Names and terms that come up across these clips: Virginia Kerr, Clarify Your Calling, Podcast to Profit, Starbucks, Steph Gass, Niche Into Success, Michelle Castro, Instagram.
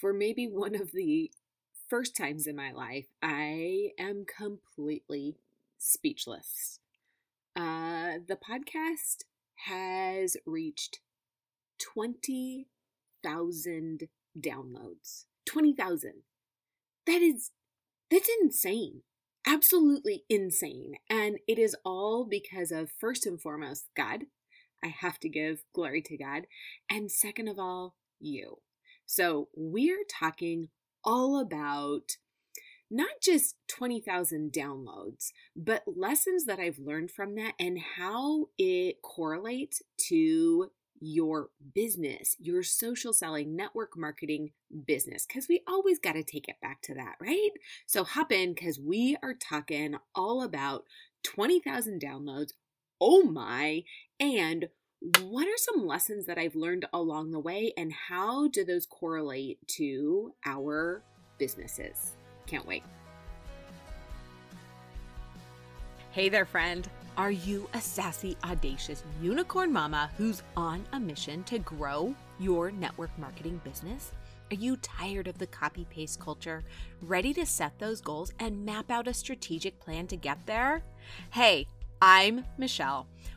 for maybe one of the first times in my life, I am completely speechless. The podcast has reached 20,000 downloads. 20,000. That's insane. Absolutely insane. And it is all because of, first and foremost, God. I have to give glory to God. And second of all, you. So we're talking all about not just 20,000 downloads, but lessons that I've learned from that and how it correlates to your business, your social selling, network marketing business, because we always got to take it back to that, right? So hop in, because we are talking all about 20,000 downloads. Oh my. And what are some lessons that I've learned along the way, and how do those correlate to our businesses? Can't wait. Hey there, friend. Are you a sassy, audacious unicorn mama who's on a mission to grow your network marketing business? Are you tired of the copy-paste culture, ready to set those goals and map out a strategic plan to get there? Hey, I'm Michelle.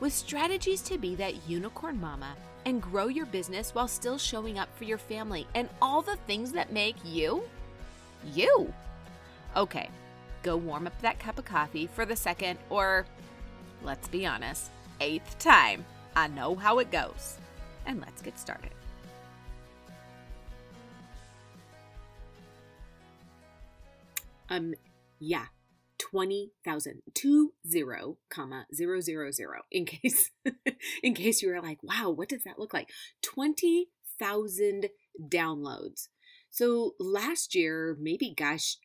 with strategies to be that unicorn mama and grow your business while still showing up for your family and all the things that make you, you. Okay, go warm up that cup of coffee for the second, or let's be honest, eighth time. I know how it goes. And let's get started. Yeah. 20,000, 20,000, in case you were like, wow, what does that look like? 20,000 downloads. So last year, maybe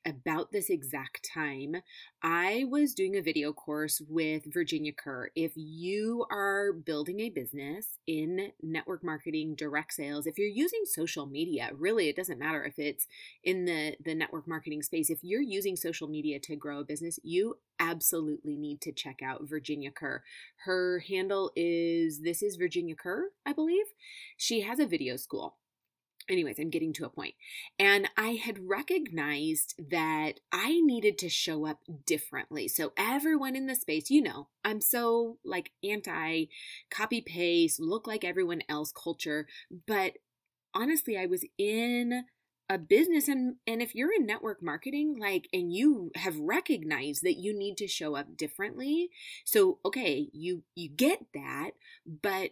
about this exact time, I was doing a video course with Virginia Kerr. If you are building a business in network marketing, direct sales, if you're using social media, really, it doesn't matter if it's in the network marketing space. If you're using social media to grow a business, you absolutely need to check out Virginia Kerr. Her handle is, this is Virginia Kerr, I believe. She has a video school. Anyways, I'm getting to a point. And I had recognized that I needed to show up differently. So everyone in the space, you know, I'm so like anti copy paste, look like everyone else culture. But honestly, I was in a business, and if you're in network marketing, like, and you have recognized that you need to show up differently. So, okay, you get that, but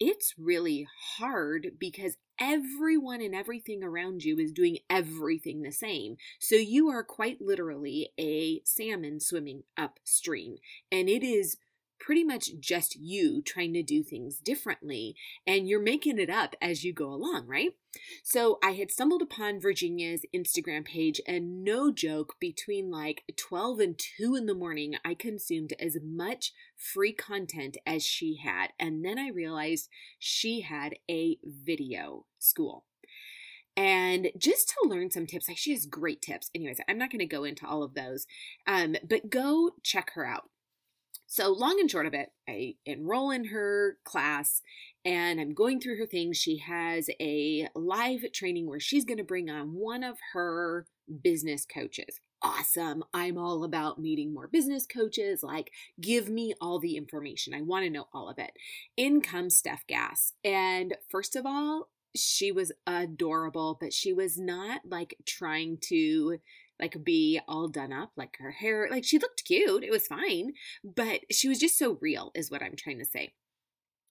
it's really hard because everyone and everything around you is doing everything the same. So you are quite literally a salmon swimming upstream. And it is pretty much just you trying to do things differently. And you're making it up as you go along, right? So I had stumbled upon Virginia's Instagram page, and no joke, between like 12 and 2 in the morning, I consumed as much free content as she had. And then I realized she had a video school. And just to learn some tips, like, she has great tips. Anyways, I'm not going to go into all of those, but go check her out. So long and short of it, I enroll in her class and I'm going through her things. She has a live training where she's going to bring on one of her business coaches. Awesome. I'm all about meeting more business coaches. Like, give me all the information. I want to know all of it. In comes Steph Gass. And first of all, she was adorable, but she was not like trying to like be all done up, like her hair, like she looked cute. It was fine, but she was just so real is what I'm trying to say.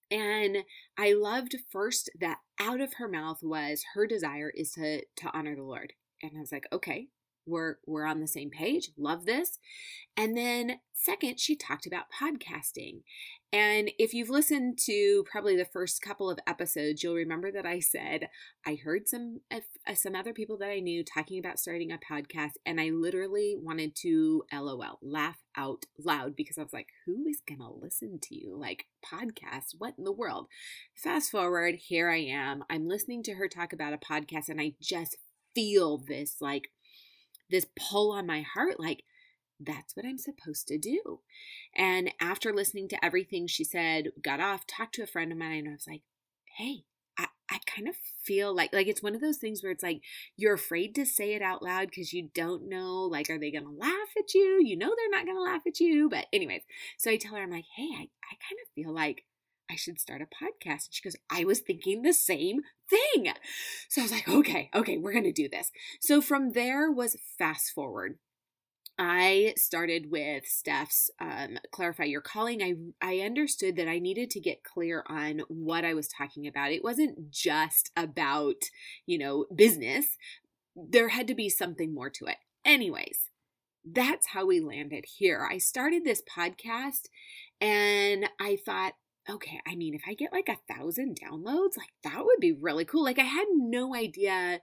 And I loved first that out of her mouth was her desire is to honor the Lord. And I was like, okay, we're on the same page. Love this. And then second, she talked about podcasting. And if you've listened to probably the first couple of episodes, you'll remember that I said, I heard some other people that I knew talking about starting a podcast, and I literally wanted to LOL, laugh out loud, because I was like, who is going to listen to you? Like, podcast, what in the world? Fast forward, here I am. I'm listening to her talk about a podcast, and I just feel this, like, this pull on my heart, like, that's what I'm supposed to do. And after listening to everything she said, got off, talked to a friend of mine, and I was like, hey, I kind of feel like it's one of those things where it's like, you're afraid to say it out loud because you don't know, like, are they going to laugh at you? You know, they're not going to laugh at you. But anyways, so I tell her, I'm like, hey, I kind of feel like I should start a podcast. And she goes, I was thinking the same thing. So I was like, okay, we're going to do this. So from there was fast forward. I started with Steph's Clarify Your Calling. I understood that I needed to get clear on what I was talking about. It wasn't just about, business. There had to be something more to it. Anyways, that's how we landed here. I started this podcast and I thought, okay, I mean, if I get like 1,000 downloads, like that would be really cool. Like I had no idea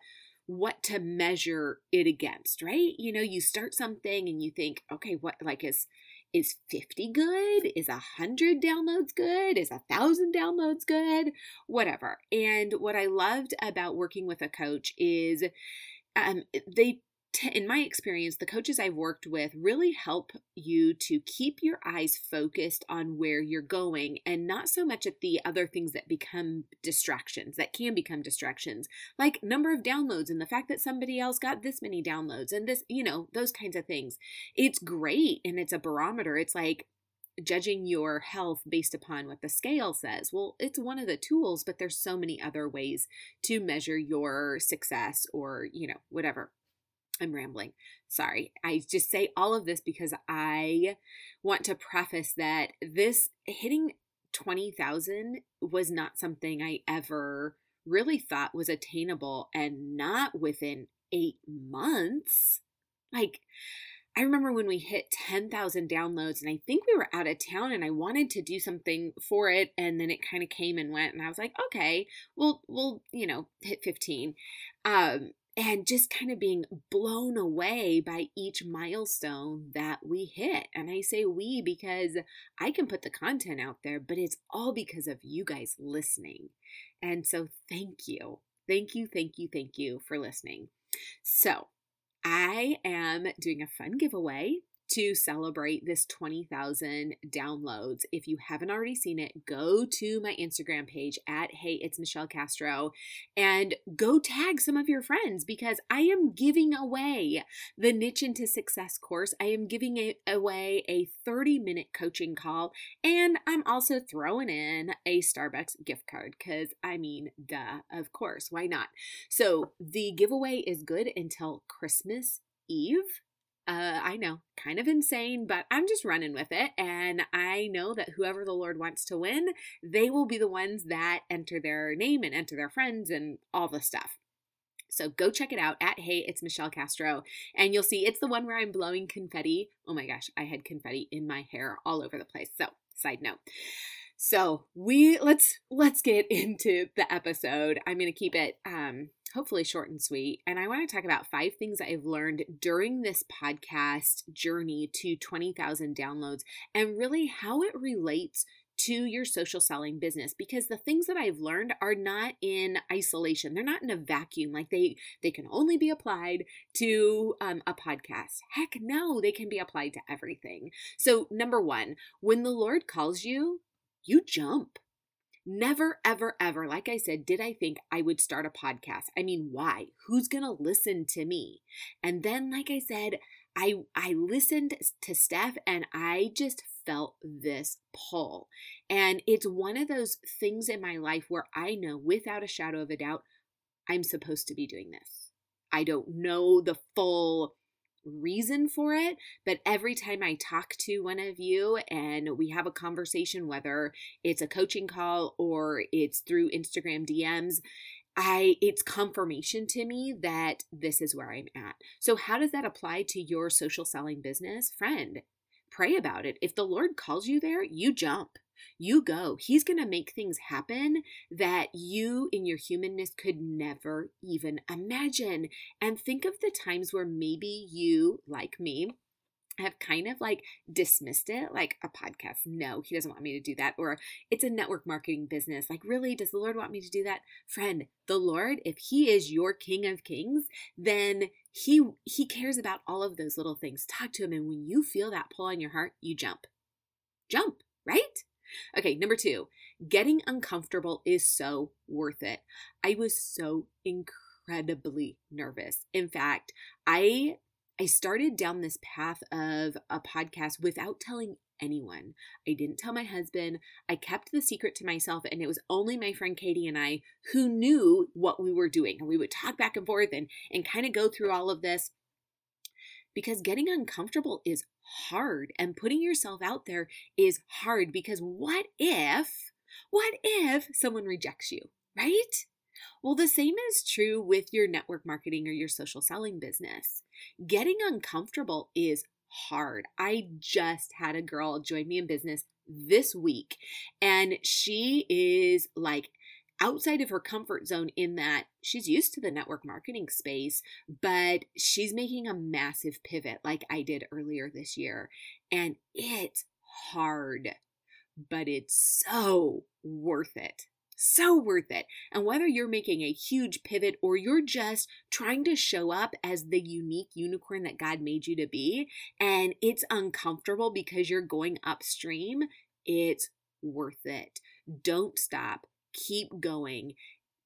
what to measure it against, right? You start something and you think, okay, what, like is 50 good? Is 100 downloads good? Is 1,000 downloads good? Whatever. And what I loved about working with a coach is, in my experience, the coaches I've worked with really help you to keep your eyes focused on where you're going and not so much at the other things that become distractions, that can become distractions, like number of downloads and the fact that somebody else got this many downloads and this, those kinds of things. It's great. And it's a barometer. It's like judging your health based upon what the scale says. Well, it's one of the tools, but there's so many other ways to measure your success or, whatever. I'm rambling. Sorry. I just say all of this because I want to preface that this hitting 20,000 was not something I ever really thought was attainable, and not within 8 months. Like, I remember when we hit 10,000 downloads and I think we were out of town and I wanted to do something for it. And then it kind of came and went and I was like, okay, we'll, hit 15. And just kind of being blown away by each milestone that we hit. And I say we because I can put the content out there, but it's all because of you guys listening. And so thank you. Thank you for listening. So I am doing a fun giveaway to celebrate this 20,000 downloads. If you haven't already seen it, go to my Instagram page at Hey, It's Michelle Castro, and go tag some of your friends because I am giving away the Niche Into Success course. I am giving away a 30-minute coaching call, and I'm also throwing in a Starbucks gift card because, I mean, duh, of course, why not? So the giveaway is good until Christmas Eve. I know, kind of insane, but I'm just running with it. And I know that whoever the Lord wants to win, they will be the ones that enter their name and enter their friends and all the stuff. So go check it out at Hey, It's Michelle Castro. And you'll see it's the one where I'm blowing confetti. Oh my gosh, I had confetti in my hair all over the place. So side note. So let's get into the episode. I'm going to keep it, hopefully short and sweet. And I want to talk about 5 things I've learned during this podcast journey to 20,000 downloads and really how it relates to your social selling business, because the things that I've learned are not in isolation. They're not in a vacuum. Like they can only be applied to a podcast. Heck no, they can be applied to everything. So number 1, when the Lord calls you, you jump. Never, ever, ever, like I said, did I think I would start a podcast. I mean, why? Who's going to listen to me? And then, like I said, I listened to Steph and I just felt this pull. And it's one of those things in my life where I know without a shadow of a doubt, I'm supposed to be doing this. I don't know the full reason for it, but every time I talk to one of you and we have a conversation, whether it's a coaching call or it's through Instagram DMs, it's confirmation to me that this is where I'm at. So how does that apply to your social selling business? Friend, pray about it. If the Lord calls you there, you jump. You go. He's going to make things happen that you in your humanness could never even imagine. And think of the times where maybe you, like me, have kind of like dismissed it, like a podcast. No, he doesn't want me to do that. Or it's a network marketing business. Like, really, does the Lord want me to do that? Friend, the Lord, if he is your King of Kings, then he cares about all of those little things. Talk to him. And when you feel that pull on your heart, you jump. Jump, right? Okay, number 2, getting uncomfortable is so worth it. I was so incredibly nervous. In fact, I started down this path of a podcast without telling anyone. I didn't tell my husband. I kept the secret to myself, and it was only my friend Katie and I who knew what we were doing. And we would talk back and forth and kind of go through all of this, because getting uncomfortable is hard, and putting yourself out there is hard, because what if someone rejects you, right? Well, the same is true with your network marketing or your social selling business. Getting uncomfortable is hard. I just had a girl join me in business this week, and she is like outside of her comfort zone in that she's used to the network marketing space, but she's making a massive pivot like I did earlier this year. And it's hard, but it's so worth it. So worth it. And whether you're making a huge pivot or you're just trying to show up as the unique unicorn that God made you to be, and it's uncomfortable because you're going upstream, it's worth it. Don't stop. Keep going,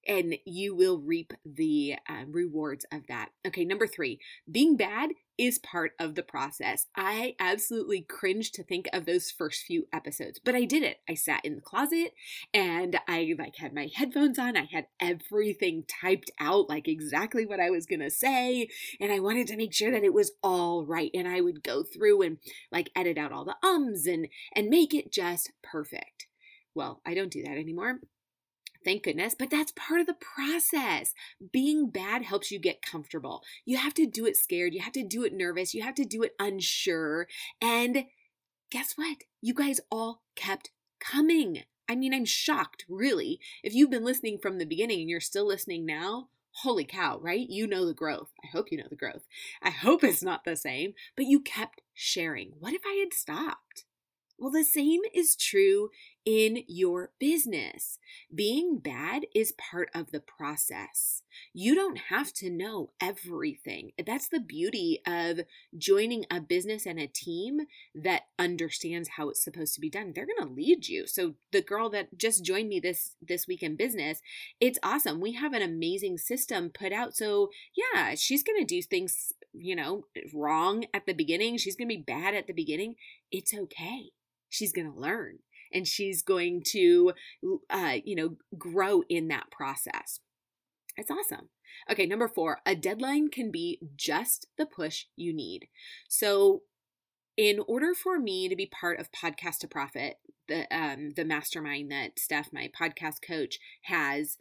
and you will reap the rewards of that. Okay, number 3, being bad is part of the process. I absolutely cringed to think of those first few episodes, but I did it. I sat in the closet, and I had my headphones on. I had everything typed out, like exactly what I was going to say, and I wanted to make sure that it was all right, and I would go through and edit out all the ums and make it just perfect. Well, I don't do that anymore. Thank goodness, but that's part of the process. Being bad helps you get comfortable. You have to do it scared. You have to do it nervous. You have to do it unsure. And guess what? You guys all kept coming. I mean, I'm shocked, really. If you've been listening from the beginning and you're still listening now, holy cow, right? You know the growth. I hope you know the growth. I hope it's not the same, but you kept sharing. What if I had stopped? Well, the same is true in your business. Being bad is part of the process. You don't have to know everything. That's the beauty of joining a business and a team that understands how it's supposed to be done. They're going to lead you. So the girl that just joined me this week in business, it's awesome. We have an amazing system put out. So yeah, she's going to do things, wrong at the beginning. She's going to be bad at the beginning. It's okay. She's going to learn, and she's going to, grow in that process. It's awesome. Okay, number 4, a deadline can be just the push you need. So in order for me to be part of Podcast to Profit, the mastermind that Steph, my podcast coach, has,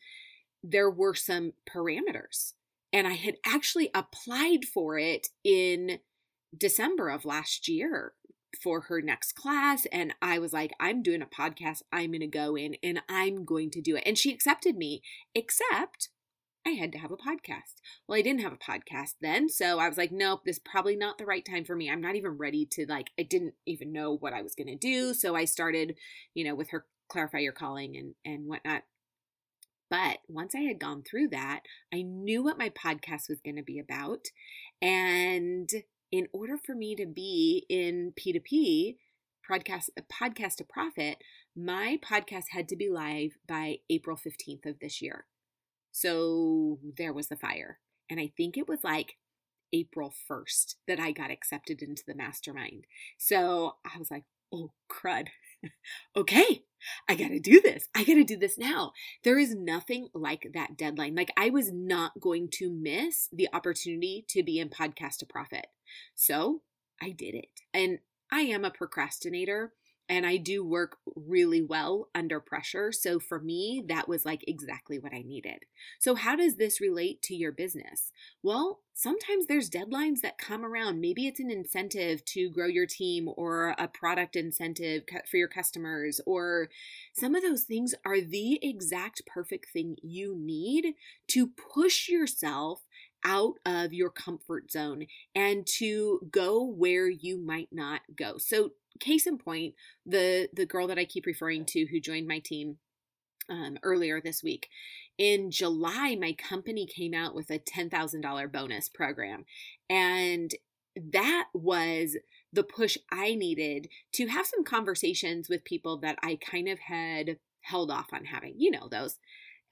there were some parameters. And I had actually applied for it in December of last year for her next class. And I was like, I'm doing a podcast. I'm going to go in and I'm going to do it. And she accepted me, except I had to have a podcast. Well, I didn't have a podcast then. So I was like, nope, this is probably not the right time for me. I'm not even ready to I didn't even know what I was going to do. So I started, with her Clarify Your Calling and whatnot. But once I had gone through that, I knew what my podcast was going to be about. And in order for me to be in P2P, podcast to Profit, my podcast had to be live by April 15th of this year. So there was the fire. And I think it was April 1st that I got accepted into the mastermind. So I was like, oh, crud. Okay, I got to do this. I got to do this now. There is nothing like that deadline. I was not going to miss the opportunity to be in Podcast to Profit. So I did it. And I am a procrastinator. And I do work really well under pressure. So for me, that was like exactly what I needed. So how does this relate to your business? Well, sometimes there's deadlines that come around. Maybe it's an incentive to grow your team or a product incentive for your customers, or some of those things are the exact perfect thing you need to push yourself out of your comfort zone and to go where you might not go. So case in point, the girl that I keep referring to who joined my team earlier this week. In July, my company came out with a $10,000 bonus program. And that was the push I needed to have some conversations with people that I kind of had held off on having, you know, those.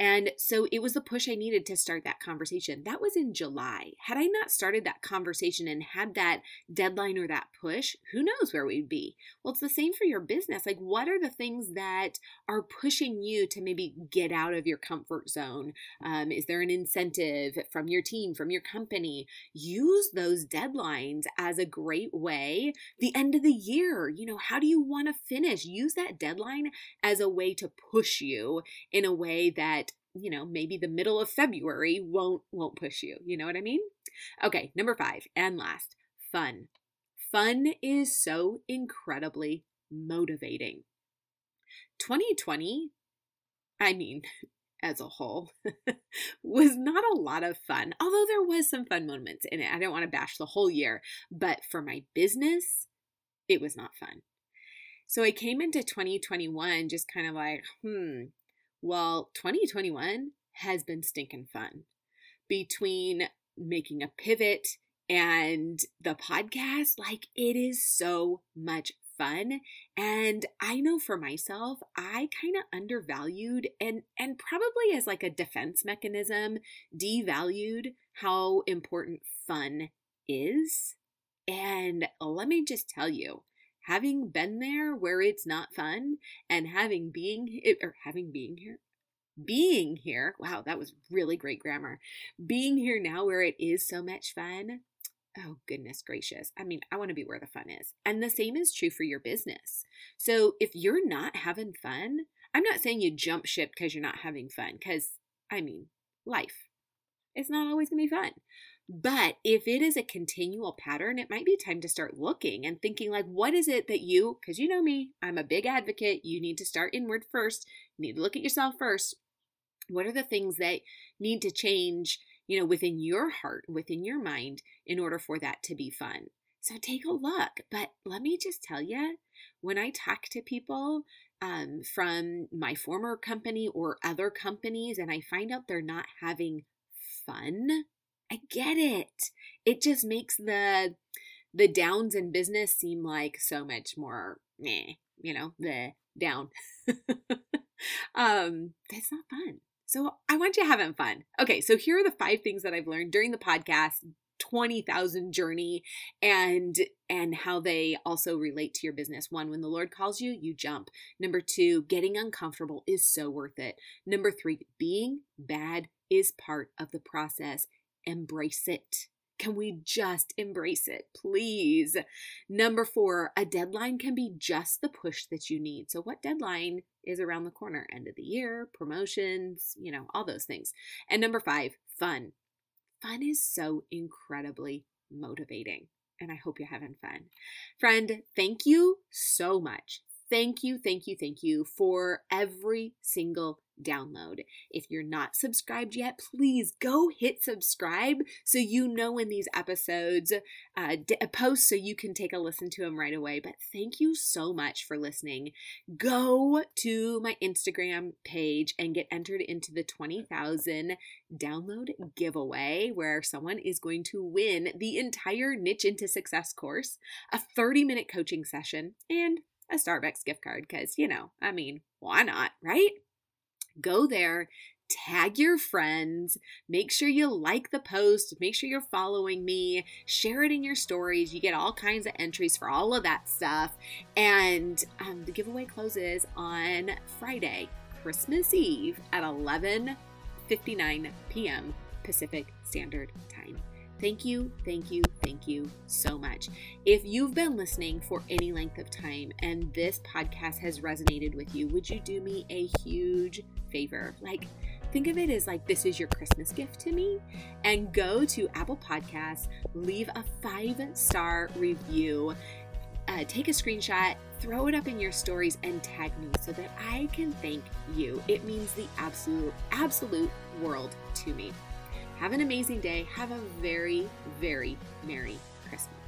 And so it was the push I needed to start that conversation. That was in July. Had I not started that conversation and had that deadline or that push, who knows where we'd be? Well, it's the same for your business. Like, what are the things that are pushing you to maybe get out of your comfort zone? Is there an incentive from your team, from your company? Use those deadlines as a great way. The end of the year, you know, how do you want to finish? Use that deadline as a way to push you in a way that, you know, maybe the middle of February won't push you. You know what I mean? Okay. Number 5 and last, fun. Fun is so incredibly motivating. 2020, I mean, as a whole, was not a lot of fun, although there was some fun moments in it. I don't want to bash the whole year, but for my business, it was not fun. So I came into 2021 just kind of like, well, 2021 has been stinking fun. Between making a pivot and the podcast, like, it is so much fun. And I know for myself, I kind of undervalued and probably as like a defense mechanism, devalued how important fun is. And let me just tell you, having been there where it's not fun and being here, wow, that was really great grammar. Being here now where it is so much fun. Oh, goodness gracious. I mean, I want to be where the fun is. And the same is true for your business. So if you're not having fun, I'm not saying you jump ship because you're not having fun, because I mean, life, it's not always going to be fun. But if it is a continual pattern, it might be time to start looking and thinking like, what is it that you, because you know me, I'm a big advocate. You need to start inward first. You need to look at yourself first. What are the things that need to change, you know, within your heart, within your mind, in order for that to be fun? So take a look. But let me just tell you, when I talk to people from my former company or other companies, and I find out they're not having fun, I get it. It just makes the downs in business seem like so much more, you know, the down. That's not fun. So I want you having fun. Okay. So here are the 5 things that I've learned during the podcast 20,000 journey and how they also relate to your business. 1, when the Lord calls you, you jump. 2, getting uncomfortable is so worth it. 3, being bad is part of the process. Embrace it. Can we just embrace it, please? 4, a deadline can be just the push that you need. So what deadline is around the corner? End of the year, promotions, you know, all those things. And 5, fun. Fun is so incredibly motivating. And I hope you're having fun. Friend, thank you so much. Thank you for every single download. If you're not subscribed yet, please go hit subscribe so you know when these episodes post so you can take a listen to them right away. But thank you so much for listening. Go to my Instagram page and get entered into the 20,000 download giveaway where someone is going to win the entire Niche Into Success course, a 30-minute coaching session, and a Starbucks gift card because, you know, I mean, why not, right? Go there, tag your friends, make sure you like the post, make sure you're following me, share it in your stories. You get all kinds of entries for all of that stuff. And the giveaway closes on Friday, Christmas Eve at 11:59 p.m. Pacific Standard Time. Thank you so much. If you've been listening for any length of time and this podcast has resonated with you, would you do me a huge favor? Think of it as this is your Christmas gift to me, and go to Apple Podcasts, leave a 5-star review, take a screenshot, throw it up in your stories and tag me so that I can thank you. It means the absolute world to me. Have an amazing day. Have a very, very Merry Christmas.